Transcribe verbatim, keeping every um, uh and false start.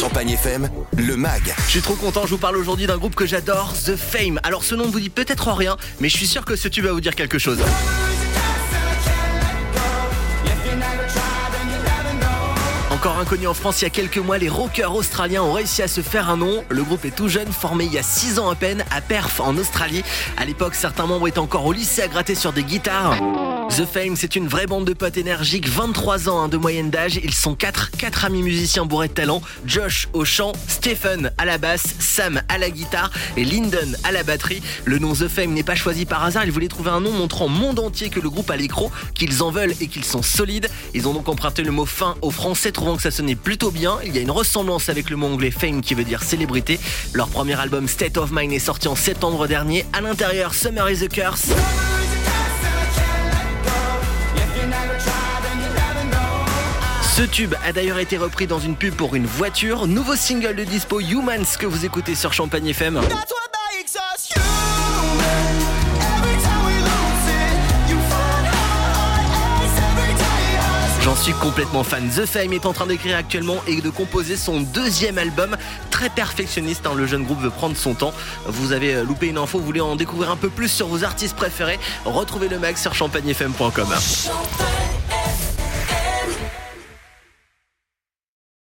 Champagne F M, le mag. Je suis trop content, je vous parle aujourd'hui d'un groupe que j'adore, The Faim. Alors ce nom ne vous dit peut-être rien, mais je suis sûr que ce tube va vous dire quelque chose. Encore inconnu en France il y a quelques mois, les rockers australiens ont réussi à se faire un nom. Le groupe est tout jeune, formé il y a six ans à peine, à Perth, en Australie. À l'époque, certains membres étaient encore au lycée à gratter sur des guitares. The Faim, c'est une vraie bande de potes énergiques, vingt-trois ans hein, de moyenne d'âge. Ils sont quatre, quatre amis musiciens bourrés de talent. Josh au chant, Stephen à la basse, Sam à la guitare et Linden à la batterie. Le nom The Faim n'est pas choisi par hasard. Ils voulaient trouver un nom montrant au monde entier que le groupe a l'écro, qu'ils en veulent et qu'ils sont solides. Ils ont donc emprunté le mot fin au français, trouvant que ça sonnait plutôt bien. Il y a une ressemblance avec le mot anglais fame qui veut dire célébrité. Leur premier album State of Mind est sorti en septembre dernier. À l'intérieur, Summer is a Curse. Ce tube a d'ailleurs été repris dans une pub pour une voiture. Nouveau single de dispo, Humans, que vous écoutez sur Champagne F M. J'en suis complètement fan. The Faim est en train d'écrire actuellement et de composer son deuxième album. Très perfectionniste, hein, le jeune groupe veut prendre son temps. Vous avez loupé une info, vous voulez en découvrir un peu plus sur vos artistes préférés? Retrouvez le mag sur champagne f m point com.